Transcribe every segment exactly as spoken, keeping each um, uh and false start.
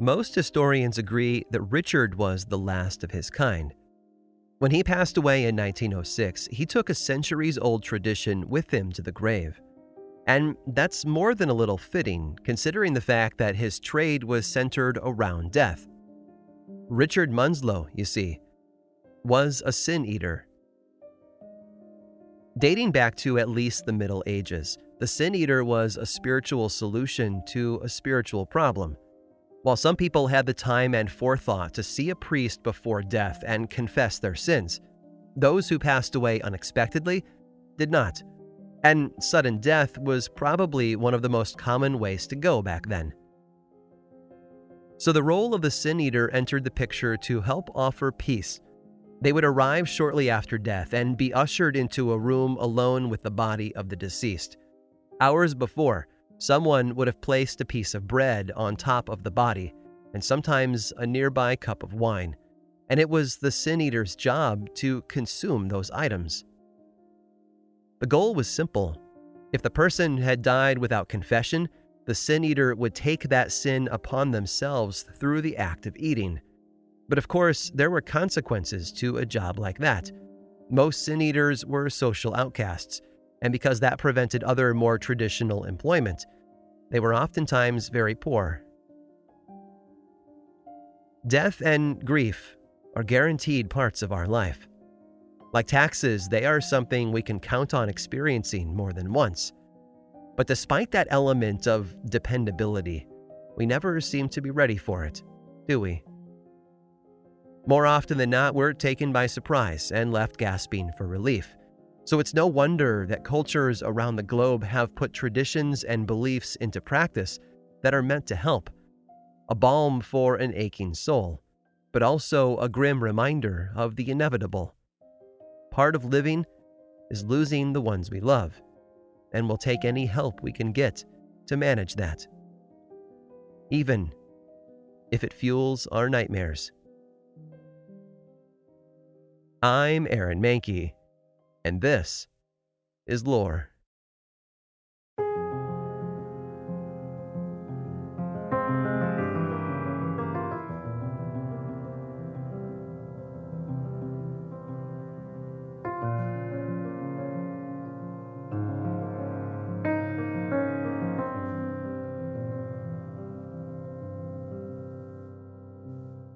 Most historians agree that Richard was the last of his kind. When he passed away in nineteen oh six, he took a centuries-old tradition with him to the grave. And that's more than a little fitting, considering the fact that his trade was centered around death. Richard Munslow, you see, was a sin eater. Dating back to at least the Middle Ages, the Sin Eater was a spiritual solution to a spiritual problem. While some people had the time and forethought to see a priest before death and confess their sins, those who passed away unexpectedly did not. And sudden death was probably one of the most common ways to go back then. So the role of the Sin Eater entered the picture to help offer peace. They would arrive shortly after death and be ushered into a room alone with the body of the deceased. Hours before, someone would have placed a piece of bread on top of the body, and sometimes a nearby cup of wine, and it was the Sin Eater's job to consume those items. The goal was simple. If the person had died without confession, the Sin Eater would take that sin upon themselves through the act of eating. But of course, there were consequences to a job like that. Most sin eaters were social outcasts, and because that prevented other more traditional employment, they were oftentimes very poor. Death and grief are guaranteed parts of our life. Like taxes, they are something we can count on experiencing more than once. But despite that element of dependability, we never seem to be ready for it, do we? More often than not, we're taken by surprise and left gasping for relief. So it's no wonder that cultures around the globe have put traditions and beliefs into practice that are meant to help. A balm for an aching soul, but also a grim reminder of the inevitable. Part of living is losing the ones we love, and we'll take any help we can get to manage that, even if it fuels our nightmares. I'm Aaron Mankey, and this is Lore.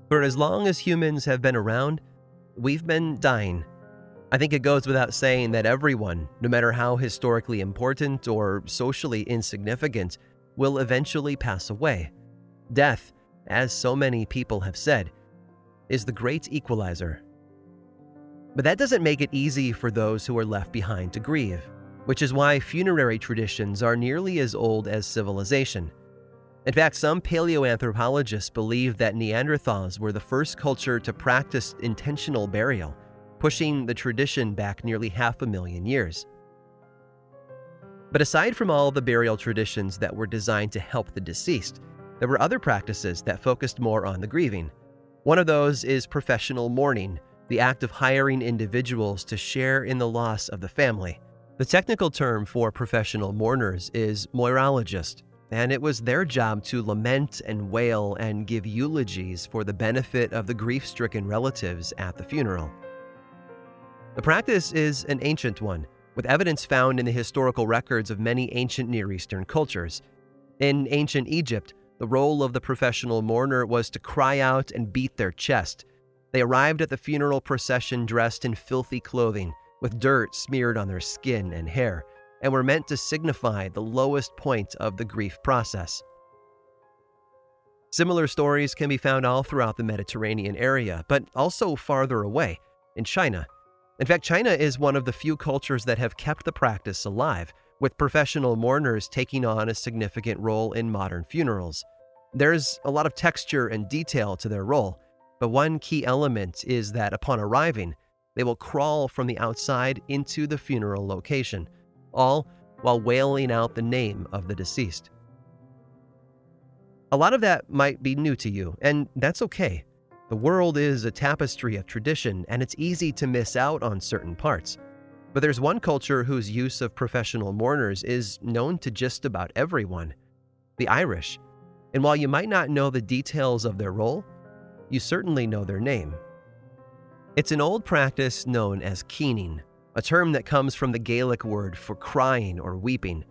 For as long as humans have been around, we've been dying. I think it goes without saying that everyone, no matter how historically important or socially insignificant, will eventually pass away. Death, as so many people have said, is the great equalizer. But that doesn't make it easy for those who are left behind to grieve, which is why funerary traditions are nearly as old as civilization. In fact, some paleoanthropologists believe that Neanderthals were the first culture to practice intentional burial, pushing the tradition back nearly half a million years. But aside from all the burial traditions that were designed to help the deceased, there were other practices that focused more on the grieving. One of those is professional mourning, the act of hiring individuals to share in the loss of the family. The technical term for professional mourners is moirologist, and it was their job to lament and wail and give eulogies for the benefit of the grief-stricken relatives at the funeral. The practice is an ancient one, with evidence found in the historical records of many ancient Near Eastern cultures. In ancient Egypt, the role of the professional mourner was to cry out and beat their chest. They arrived at the funeral procession dressed in filthy clothing, with dirt smeared on their skin and hair, and were meant to signify the lowest point of the grief process. Similar stories can be found all throughout the Mediterranean area, but also farther away, in China. In fact, China is one of the few cultures that have kept the practice alive, with professional mourners taking on a significant role in modern funerals. There's a lot of texture and detail to their role, but one key element is that upon arriving, they will crawl from the outside into the funeral location, all while wailing out the name of the deceased. A lot of that might be new to you, and that's okay. The world is a tapestry of tradition, and it's easy to miss out on certain parts. But there's one culture whose use of professional mourners is known to just about everyone: the Irish. And while you might not know the details of their role, you certainly know their name. It's an old practice known as keening, a term that comes from the Gaelic word for crying or weeping.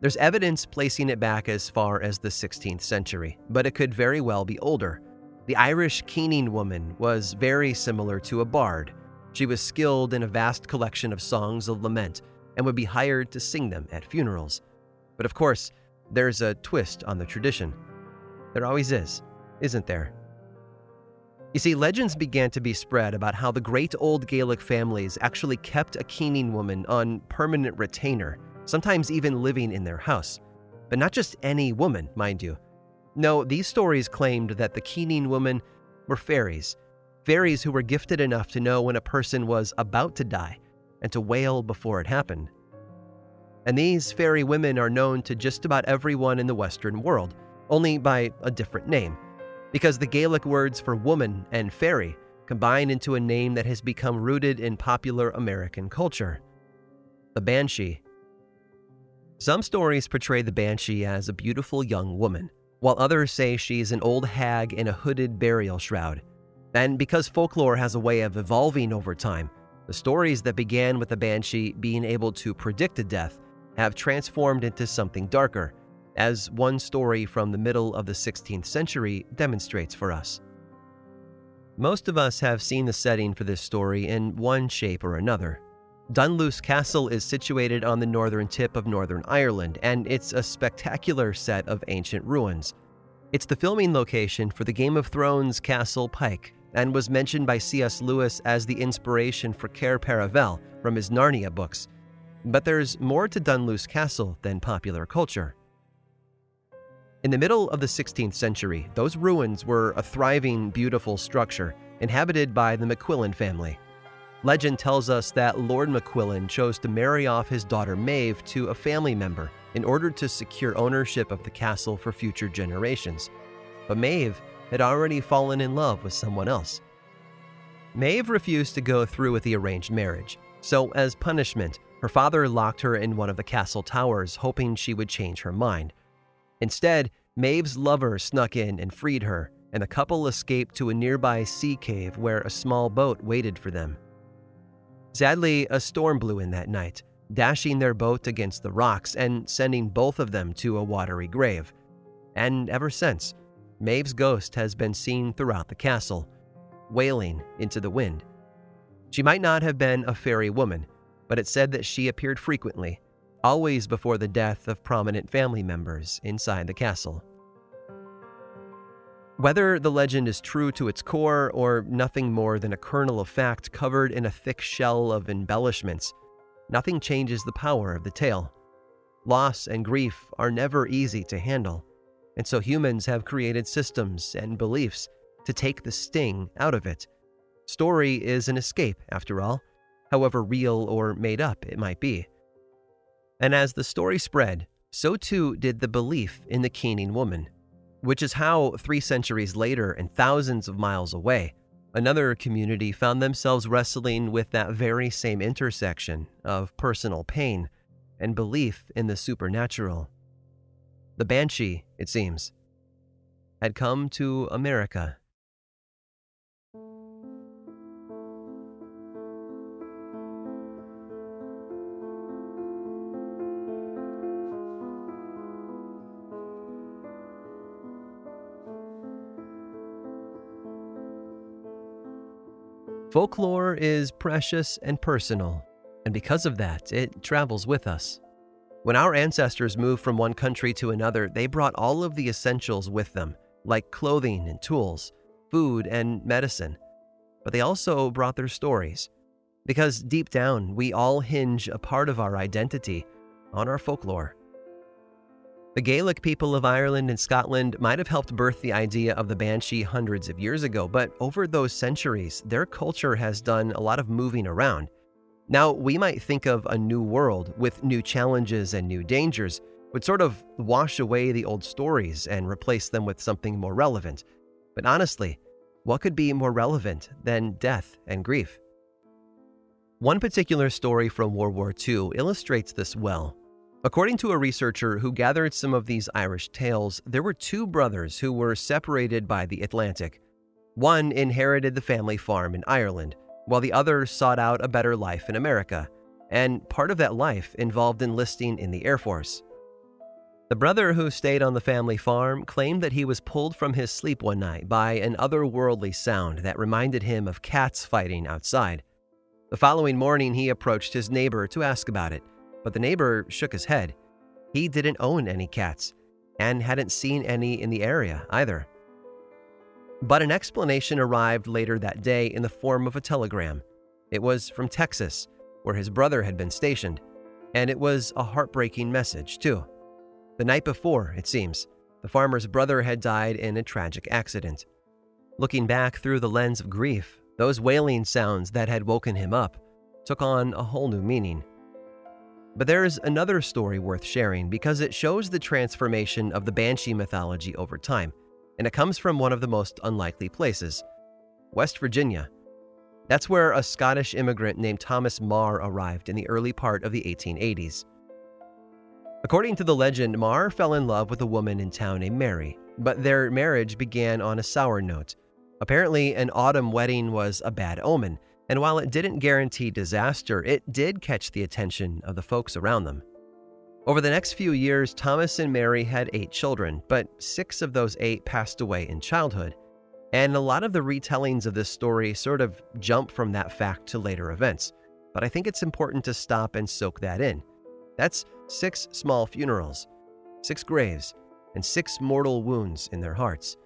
There's evidence placing it back as far as the sixteenth century, but it could very well be older. The Irish keening woman was very similar to a bard. She was skilled in a vast collection of songs of lament and would be hired to sing them at funerals. But of course, there's a twist on the tradition. There always is, isn't there? You see, legends began to be spread about how the great old Gaelic families actually kept a keening woman on permanent retainer, sometimes even living in their house. But not just any woman, mind you. No, these stories claimed that the keening women were fairies, fairies who were gifted enough to know when a person was about to die and to wail before it happened. And these fairy women are known to just about everyone in the Western world, only by a different name, because the Gaelic words for woman and fairy combine into a name that has become rooted in popular American culture: the Banshee. Some stories portray the Banshee as a beautiful young woman, while others say she's an old hag in a hooded burial shroud. And because folklore has a way of evolving over time, the stories that began with the Banshee being able to predict a death have transformed into something darker, as one story from the middle of the sixteenth century demonstrates for us. Most of us have seen the setting for this story in one shape or another. Dunluce Castle is situated on the northern tip of Northern Ireland, and it's a spectacular set of ancient ruins. It's the filming location for the Game of Thrones castle Pyke, and was mentioned by C S Lewis as the inspiration for Cair Paravel from his Narnia books. But there's more to Dunluce Castle than popular culture. In the middle of the sixteenth century, those ruins were a thriving, beautiful structure inhabited by the McQuillan family. Legend tells us that Lord McQuillan chose to marry off his daughter Maeve to a family member in order to secure ownership of the castle for future generations. But Maeve had already fallen in love with someone else. Maeve refused to go through with the arranged marriage, so as punishment, her father locked her in one of the castle towers, hoping she would change her mind. Instead, Maeve's lover snuck in and freed her, and the couple escaped to a nearby sea cave where a small boat waited for them. Sadly, a storm blew in that night, dashing their boat against the rocks and sending both of them to a watery grave. And ever since, Maeve's ghost has been seen throughout the castle, wailing into the wind. She might not have been a fairy woman, but it's said that she appeared frequently, always before the death of prominent family members inside the castle. Whether the legend is true to its core or nothing more than a kernel of fact covered in a thick shell of embellishments, nothing changes the power of the tale. Loss and grief are never easy to handle, and so humans have created systems and beliefs to take the sting out of it. Story is an escape, after all, however real or made up it might be. And as the story spread, so too did the belief in the keening woman, which is how three centuries later and thousands of miles away, another community found themselves wrestling with that very same intersection of personal pain and belief in the supernatural. The Banshee, it seems, had come to America. Folklore is precious and personal, and because of that, it travels with us. When our ancestors moved from one country to another, they brought all of the essentials with them, like clothing and tools, food and medicine. But they also brought their stories, because deep down, we all hinge a part of our identity on our folklore. The Gaelic people of Ireland and Scotland might have helped birth the idea of the Banshee hundreds of years ago, but over those centuries, their culture has done a lot of moving around. Now, we might think of a new world with new challenges and new dangers would sort of wash away the old stories and replace them with something more relevant. But honestly, what could be more relevant than death and grief? One particular story from World War Two illustrates this well. According to a researcher who gathered some of these Irish tales, there were two brothers who were separated by the Atlantic. One inherited the family farm in Ireland, while the other sought out a better life in America, and part of that life involved enlisting in the Air Force. The brother who stayed on the family farm claimed that he was pulled from his sleep one night by an otherworldly sound that reminded him of cats fighting outside. The following morning, he approached his neighbor to ask about it, but the neighbor shook his head. He didn't own any cats, and hadn't seen any in the area either. But an explanation arrived later that day in the form of a telegram. It was from Texas, where his brother had been stationed, and it was a heartbreaking message, too. The night before, it seems, the farmer's brother had died in a tragic accident. Looking back through the lens of grief, those wailing sounds that had woken him up took on a whole new meaning. But there is another story worth sharing because it shows the transformation of the Banshee mythology over time, and it comes from one of the most unlikely places, West Virginia. That's where a Scottish immigrant named Thomas Marr arrived in the early part of the eighteen eighties. According to the legend, Marr fell in love with a woman in town named Mary, but their marriage began on a sour note. Apparently, an autumn wedding was a bad omen, and while it didn't guarantee disaster, it did catch the attention of the folks around them. Over the next few years, Thomas and Mary had eight children, but six of those eight passed away in childhood, and a lot of the retellings of this story sort of jump from that fact to later events, but I think it's important to stop and soak that in. That's six small funerals, six graves, and six mortal wounds in their hearts.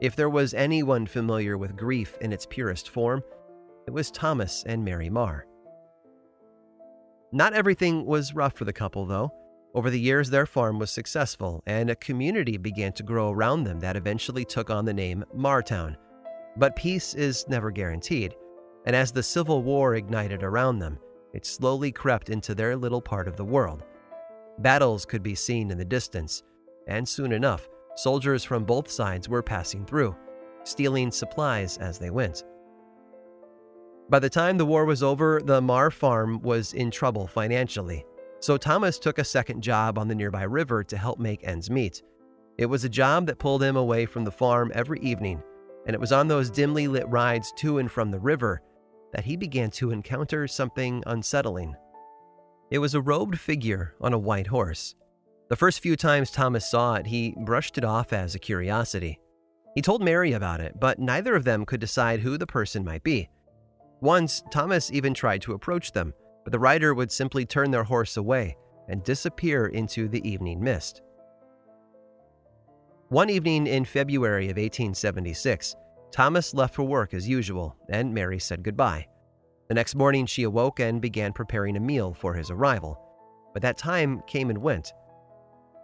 If there was anyone familiar with grief in its purest form, it was Thomas and Mary Marr. Not everything was rough for the couple, though. Over the years, their farm was successful, and a community began to grow around them that eventually took on the name Marrtown. But peace is never guaranteed, and as the Civil War ignited around them, it slowly crept into their little part of the world. Battles could be seen in the distance, and soon enough, soldiers from both sides were passing through, stealing supplies as they went. By the time the war was over, the Marr farm was in trouble financially. So Thomas took a second job on the nearby river to help make ends meet. It was a job that pulled him away from the farm every evening, and it was on those dimly lit rides to and from the river that he began to encounter something unsettling. It was a robed figure on a white horse. The first few times Thomas saw it, he brushed it off as a curiosity. He told Mary about it, but neither of them could decide who the person might be. Once, Thomas even tried to approach them, but the rider would simply turn their horse away and disappear into the evening mist. One evening in February of eighteen seventy-six, Thomas left for work as usual, and Mary said goodbye. The next morning, she awoke and began preparing a meal for his arrival, but that time came and went.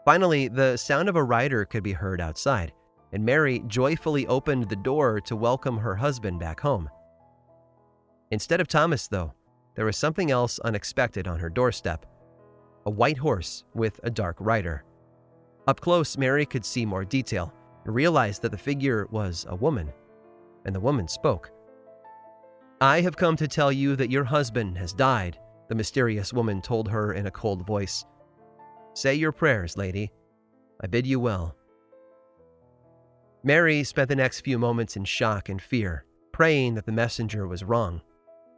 Finally, the sound of a rider could be heard outside, and Mary joyfully opened the door to welcome her husband back home. Instead of Thomas, though, there was something else unexpected on her doorstep. A white horse with a dark rider. Up close, Mary could see more detail and realized that the figure was a woman. And the woman spoke. "I have come to tell you that your husband has died," the mysterious woman told her in a cold voice. "Say your prayers, lady. I bid you well." Mary spent the next few moments in shock and fear, praying that the messenger was wrong.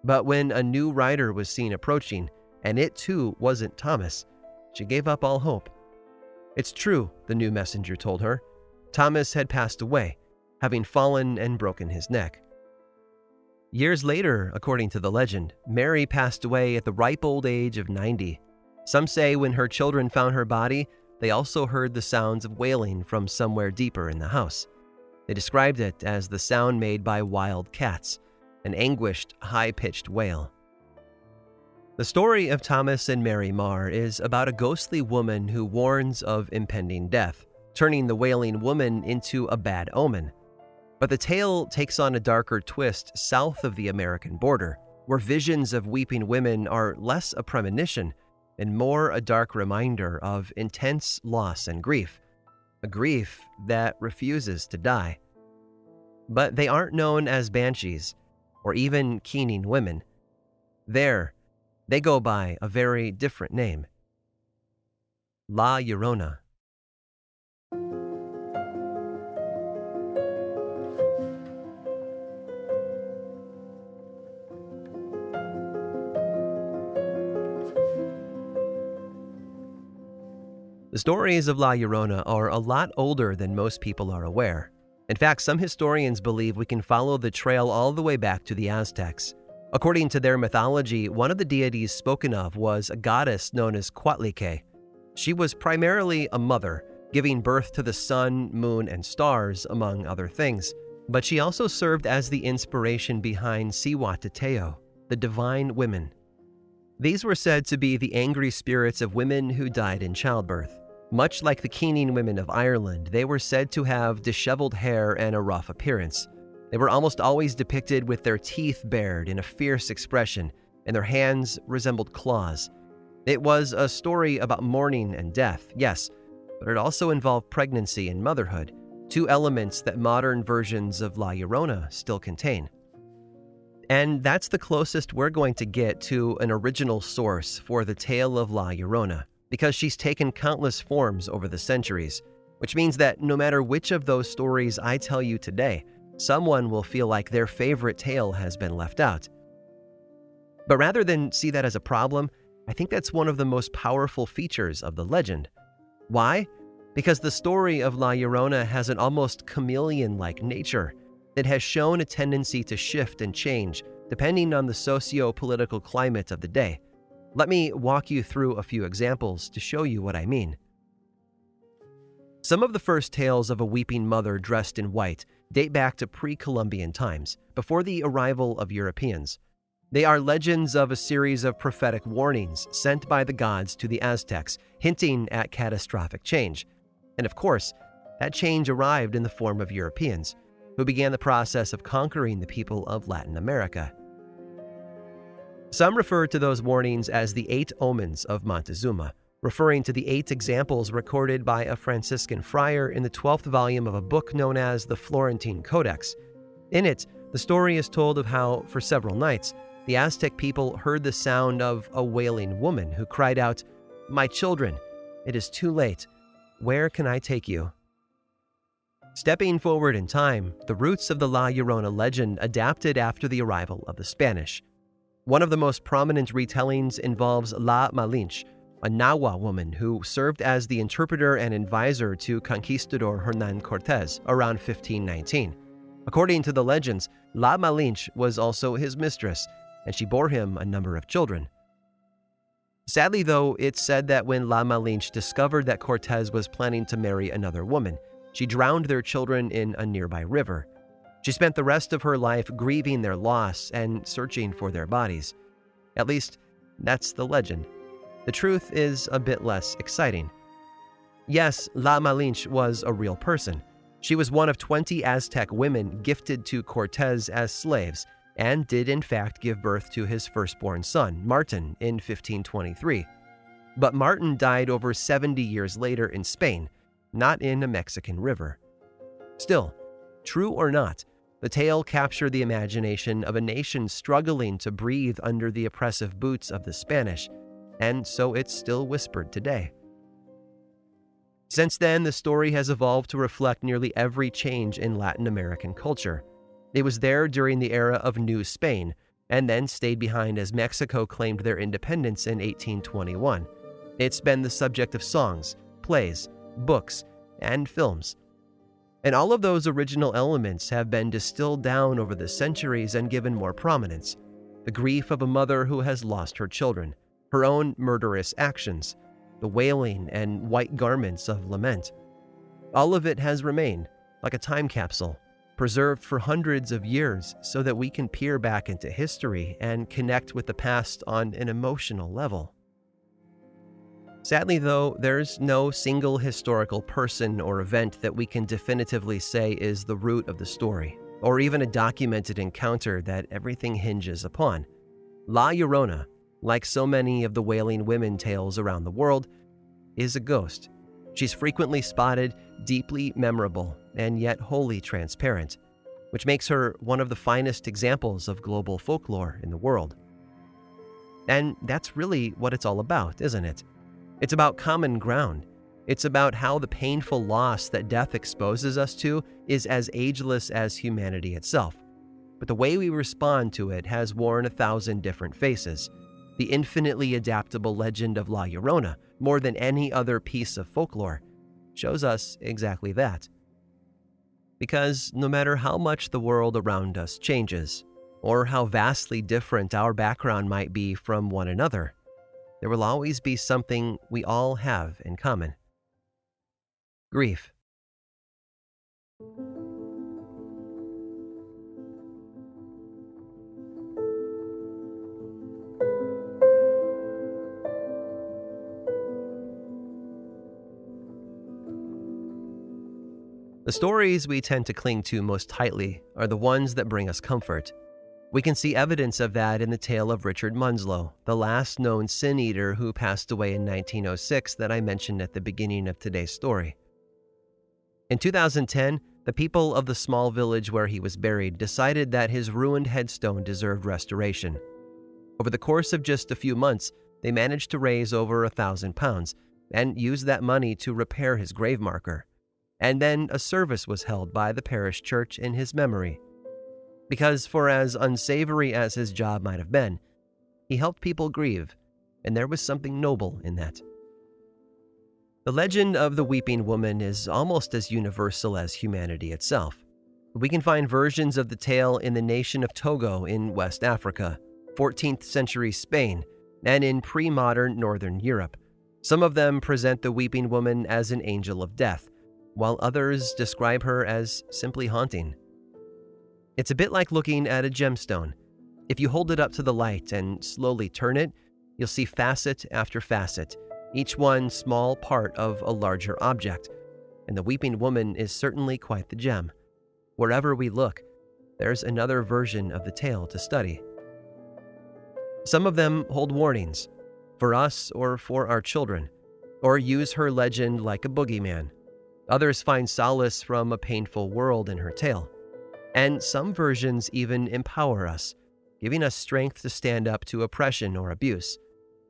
But when a new rider was seen approaching, and it too wasn't Thomas, she gave up all hope. It's true, the new messenger told her. Thomas had passed away, having fallen and broken his neck. Years later, according to the legend, Mary passed away at the ripe old age of ninety. Some say when her children found her body, they also heard the sounds of wailing from somewhere deeper in the house. They described it as the sound made by wild cats, an anguished, high-pitched wail. The story of Thomas and Mary Marr is about a ghostly woman who warns of impending death, turning the wailing woman into a bad omen. But the tale takes on a darker twist south of the American border, where visions of weeping women are less a premonition and more a dark reminder of intense loss and grief, a grief that refuses to die. But they aren't known as banshees, or even keening women. There, they go by a very different name. La Llorona. The stories of La Llorona are a lot older than most people are aware. In fact, some historians believe we can follow the trail all the way back to the Aztecs. According to their mythology, one of the deities spoken of was a goddess known as Coatlicue. She was primarily a mother, giving birth to the sun, moon, and stars, among other things. But she also served as the inspiration behind Cihuacoatl, the divine women. These were said to be the angry spirits of women who died in childbirth. Much like the Keening women of Ireland, they were said to have disheveled hair and a rough appearance. They were almost always depicted with their teeth bared in a fierce expression, and their hands resembled claws. It was a story about mourning and death, yes, but it also involved pregnancy and motherhood, two elements that modern versions of La Llorona still contain. And that's the closest we're going to get to an original source for the tale of La Llorona, because she's taken countless forms over the centuries, which means that no matter which of those stories I tell you today, someone will feel like their favorite tale has been left out. But rather than see that as a problem, I think that's one of the most powerful features of the legend. Why? Because the story of La Llorona has an almost chameleon-like nature that has shown a tendency to shift and change depending on the socio-political climate of the day. Let me walk you through a few examples to show you what I mean. Some of the first tales of a weeping mother dressed in white date back to pre-Columbian times, before the arrival of Europeans. They are legends of a series of prophetic warnings sent by the gods to the Aztecs, hinting at catastrophic change. And of course, that change arrived in the form of Europeans, who began the process of conquering the people of Latin America. Some refer to those warnings as the Eight Omens of Montezuma, referring to the eight examples recorded by a Franciscan friar in the twelfth volume of a book known as the Florentine Codex. In it, the story is told of how, for several nights, the Aztec people heard the sound of a wailing woman who cried out, "My children, it is too late. Where can I take you?" Stepping forward in time, the roots of the La Llorona legend adapted after the arrival of the Spanish. One of the most prominent retellings involves La Malinche, a Nahua woman who served as the interpreter and advisor to conquistador Hernán Cortés around fifteen nineteen. According to the legends, La Malinche was also his mistress, and she bore him a number of children. Sadly, though, it's said that when La Malinche discovered that Cortés was planning to marry another woman, she drowned their children in a nearby river. She spent the rest of her life grieving their loss and searching for their bodies. At least, that's the legend. The truth is a bit less exciting. Yes, La Malinche was a real person. She was one of twenty Aztec women gifted to Cortés as slaves, and did in fact give birth to his firstborn son, Martin, in fifteen twenty-three. But Martin died over seventy years later in Spain, not in a Mexican river. Still, true or not, the tale captured the imagination of a nation struggling to breathe under the oppressive boots of the Spanish, and so it's still whispered today. Since then, the story has evolved to reflect nearly every change in Latin American culture. It was there during the era of New Spain, and then stayed behind as Mexico claimed their independence in eighteen twenty-one. It's been the subject of songs, plays, books, and films. And all of those original elements have been distilled down over the centuries and given more prominence. The grief of a mother who has lost her children, her own murderous actions, the wailing and white garments of lament. All of it has remained, like a time capsule, preserved for hundreds of years so that we can peer back into history and connect with the past on an emotional level. Sadly, though, there's no single historical person or event that we can definitively say is the root of the story, or even a documented encounter that everything hinges upon. La Llorona, like so many of the wailing women tales around the world, is a ghost. She's frequently spotted, deeply memorable, and yet wholly transparent, which makes her one of the finest examples of global folklore in the world. And that's really what it's all about, isn't it? It's about common ground. It's about how the painful loss that death exposes us to is as ageless as humanity itself. But the way we respond to it has worn a thousand different faces. The infinitely adaptable legend of La Llorona, more than any other piece of folklore, shows us exactly that. Because no matter how much the world around us changes, or how vastly different our background might be from one another, there will always be something we all have in common. Grief. The stories we tend to cling to most tightly are the ones that bring us comfort. We can see evidence of that in the tale of Richard Munslow, the last known Sin Eater who passed away in nineteen oh six that I mentioned at the beginning of today's story. In two thousand ten, the people of the small village where he was buried decided that his ruined headstone deserved restoration. Over the course of just a few months, they managed to raise over a thousand pounds and used that money to repair his grave marker. And then a service was held by the parish church in his memory. Because for as unsavory as his job might have been, he helped people grieve, and there was something noble in that. The legend of the Weeping Woman is almost as universal as humanity itself. We can find versions of the tale in the nation of Togo in West Africa, fourteenth century Spain, and in pre-modern Northern Europe. Some of them present the Weeping Woman as an angel of death, while others describe her as simply haunting. It's a bit like looking at a gemstone. If you hold it up to the light and slowly turn it, you'll see facet after facet, each one small part of a larger object, and the Weeping Woman is certainly quite the gem. Wherever we look, there's another version of the tale to study. Some of them hold warnings, for us or for our children, or use her legend like a boogeyman. Others find solace from a painful world in her tale. And some versions even empower us, giving us strength to stand up to oppression or abuse.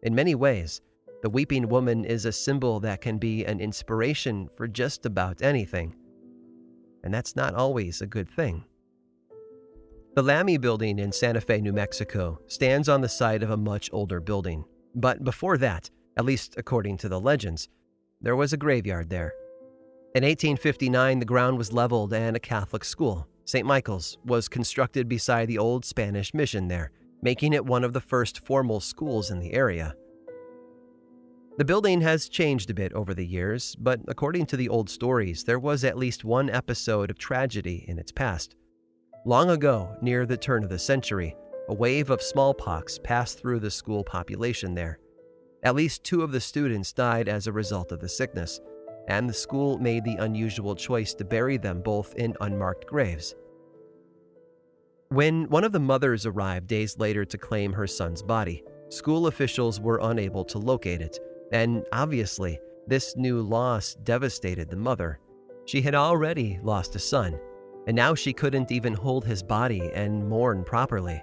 In many ways, the Weeping Woman is a symbol that can be an inspiration for just about anything. And that's not always a good thing. The Lamy Building in Santa Fe, New Mexico, stands on the site of a much older building. But before that, at least according to the legends, there was a graveyard there. In eighteen fifty-nine, the ground was leveled and a Catholic school, Saint Michael's, was constructed beside the old Spanish mission there, making it one of the first formal schools in the area. The building has changed a bit over the years, but according to the old stories, there was at least one episode of tragedy in its past. Long ago, near the turn of the century, a wave of smallpox passed through the school population there. At least two of the students died as a result of the sickness, and the school made the unusual choice to bury them both in unmarked graves. When one of the mothers arrived days later to claim her son's body, school officials were unable to locate it, and obviously, this new loss devastated the mother. She had already lost a son, and now she couldn't even hold his body and mourn properly.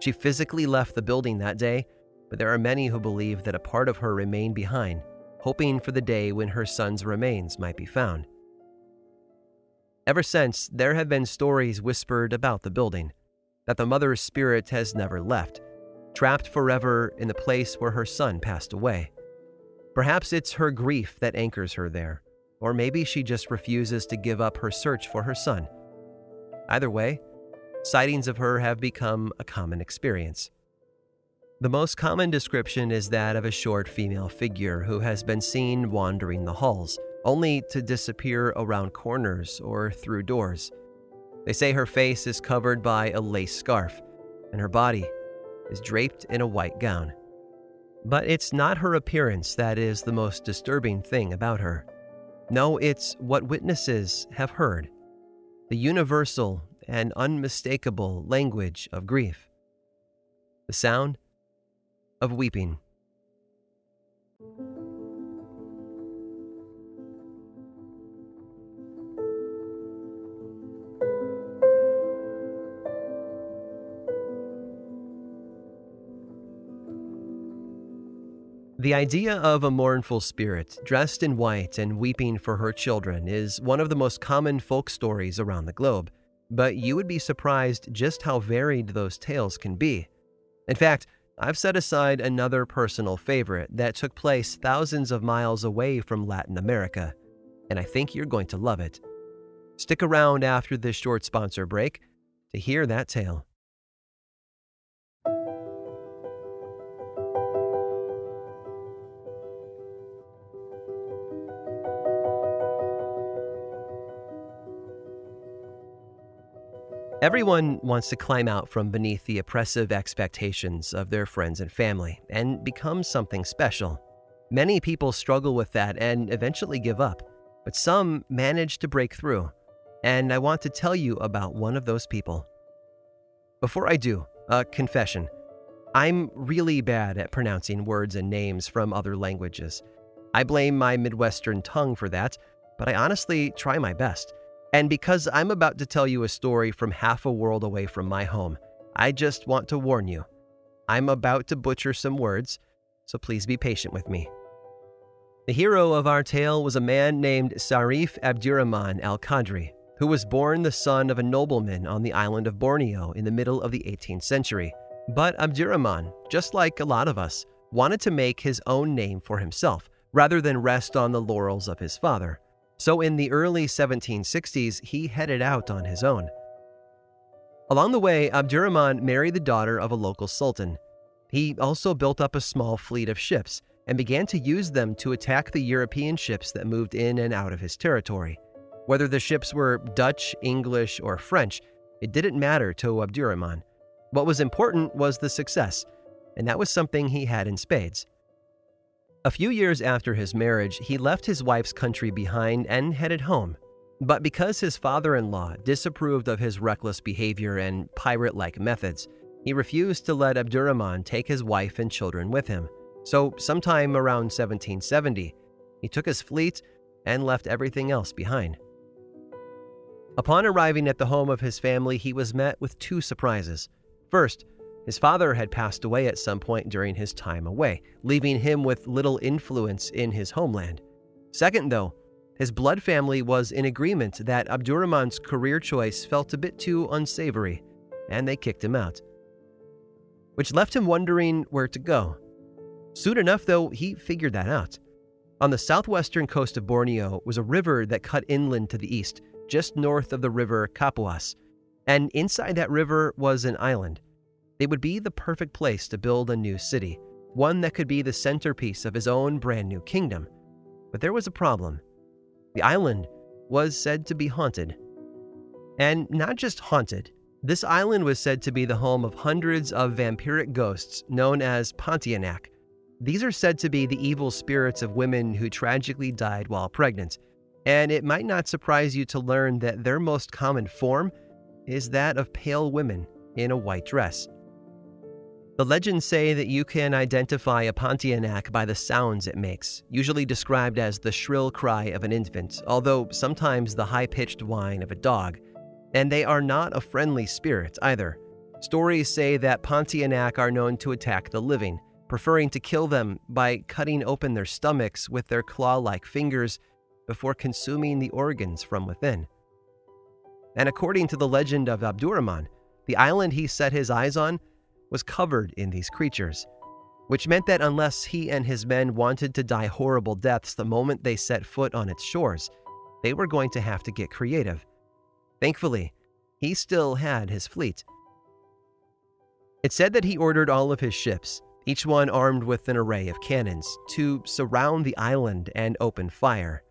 She physically left the building that day, but there are many who believe that a part of her remained behind, hoping for the day when her son's remains might be found. Ever since, there have been stories whispered about the building, that the mother's spirit has never left, trapped forever in the place where her son passed away. Perhaps it's her grief that anchors her there, or maybe she just refuses to give up her search for her son. Either way, sightings of her have become a common experience. The most common description is that of a short female figure who has been seen wandering the halls, only to disappear around corners or through doors. They say her face is covered by a lace scarf, and her body is draped in a white gown. But it's not her appearance that is the most disturbing thing about her. No, it's what witnesses have heard, the universal and unmistakable language of grief, the sound of weeping. The idea of a mournful spirit dressed in white and weeping for her children is one of the most common folk stories around the globe, but you would be surprised just how varied those tales can be. In fact, I've set aside another personal favorite that took place thousands of miles away from Latin America, and I think you're going to love it. Stick around after this short sponsor break to hear that tale. Everyone wants to climb out from beneath the oppressive expectations of their friends and family and become something special. Many people struggle with that and eventually give up, but some manage to break through, and I want to tell you about one of those people. Before I do, a confession. I'm really bad at pronouncing words and names from other languages. I blame my Midwestern tongue for that, but I honestly try my best. And because I'm about to tell you a story from half a world away from my home, I just want to warn you. I'm about to butcher some words, so please be patient with me. The hero of our tale was a man named Sarif Abdurrahman al-Khadri, who was born the son of a nobleman on the island of Borneo in the middle of the eighteenth century. But Abdurrahman, just like a lot of us, wanted to make his own name for himself, rather than rest on the laurels of his father. So in the early seventeen sixties, he headed out on his own. Along the way, Abdurrahman married the daughter of a local sultan. He also built up a small fleet of ships and began to use them to attack the European ships that moved in and out of his territory. Whether the ships were Dutch, English, or French, it didn't matter to Abdurrahman. What was important was the success, and that was something he had in spades. A few years after his marriage, he left his wife's country behind and headed home. But because his father-in-law disapproved of his reckless behavior and pirate-like methods, he refused to let Abdurrahman take his wife and children with him. So sometime around seventeen seventy, he took his fleet and left everything else behind. Upon arriving at the home of his family, he was met with two surprises. First, his father had passed away at some point during his time away, leaving him with little influence in his homeland. Second, though, his blood family was in agreement that Abdurrahman's career choice felt a bit too unsavory, and they kicked him out, which left him wondering where to go. Soon enough, though, he figured that out. On the southwestern coast of Borneo was a river that cut inland to the east, just north of the river Kapuas, and inside that river was an island. They would be the perfect place to build a new city, one that could be the centerpiece of his own brand new kingdom. But there was a problem. The island was said to be haunted. And not just haunted, this island was said to be the home of hundreds of vampiric ghosts known as Pontianak. These are said to be the evil spirits of women who tragically died while pregnant. And it might not surprise you to learn that their most common form is that of pale women in a white dress. The legends say that you can identify a Pontianak by the sounds it makes, usually described as the shrill cry of an infant, although sometimes the high-pitched whine of a dog. And they are not a friendly spirit, either. Stories say that Pontianak are known to attack the living, preferring to kill them by cutting open their stomachs with their claw-like fingers before consuming the organs from within. And according to the legend of Abdurrahman, the island he set his eyes on was covered in these creatures, which meant that unless he and his men wanted to die horrible deaths the moment they set foot on its shores, they were going to have to get creative. Thankfully, he still had his fleet. It said that he ordered all of his ships, each one armed with an array of cannons, to surround the island and open fire.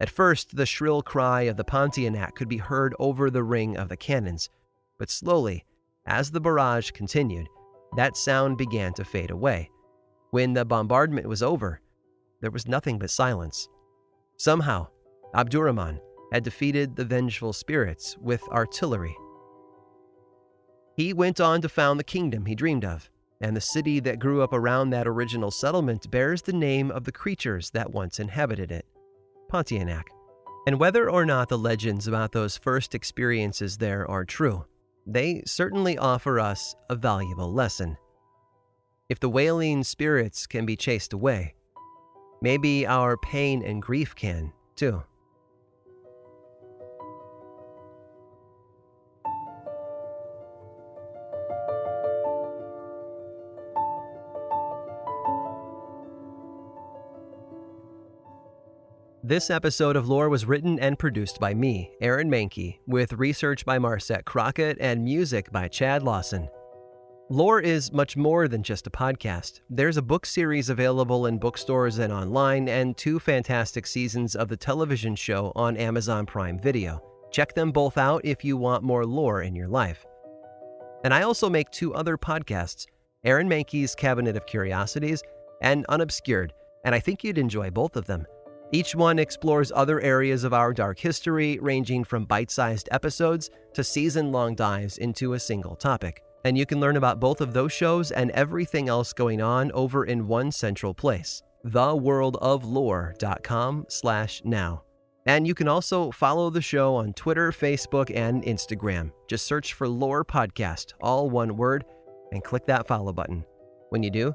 At first, the shrill cry of the Pontianak could be heard over the ring of the cannons, but slowly, as the barrage continued, that sound began to fade away. When the bombardment was over, there was nothing but silence. Somehow, Abdurrahman had defeated the vengeful spirits with artillery. He went on to found the kingdom he dreamed of, and the city that grew up around that original settlement bears the name of the creatures that once inhabited it, Pontianak. And whether or not the legends about those first experiences there are true, they certainly offer us a valuable lesson. if the wailing spirits can be chased away, maybe our pain and grief can, too. This episode of Lore was written and produced by me, Aaron Mankey, with research by Marset Crockett and music by Chad Lawson. Lore is much more than just a podcast. There's a book series available in bookstores and online, and two fantastic seasons of the television show on Amazon Prime Video. Check them both out if you want more lore in your life. And I also make two other podcasts, Aaron Mankey's Cabinet of Curiosities and Unobscured, and I think you'd enjoy both of them. Each one explores other areas of our dark history, ranging from bite-sized episodes to season-long dives into a single topic. And you can learn about both of those shows and everything else going on over in one central place, the world of lore dot com slash now. And you can also follow the show on Twitter, Facebook, and Instagram. Just search for Lore Podcast, all one word, and click that follow button. When you do,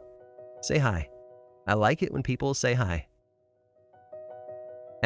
say hi. I like it when people say hi.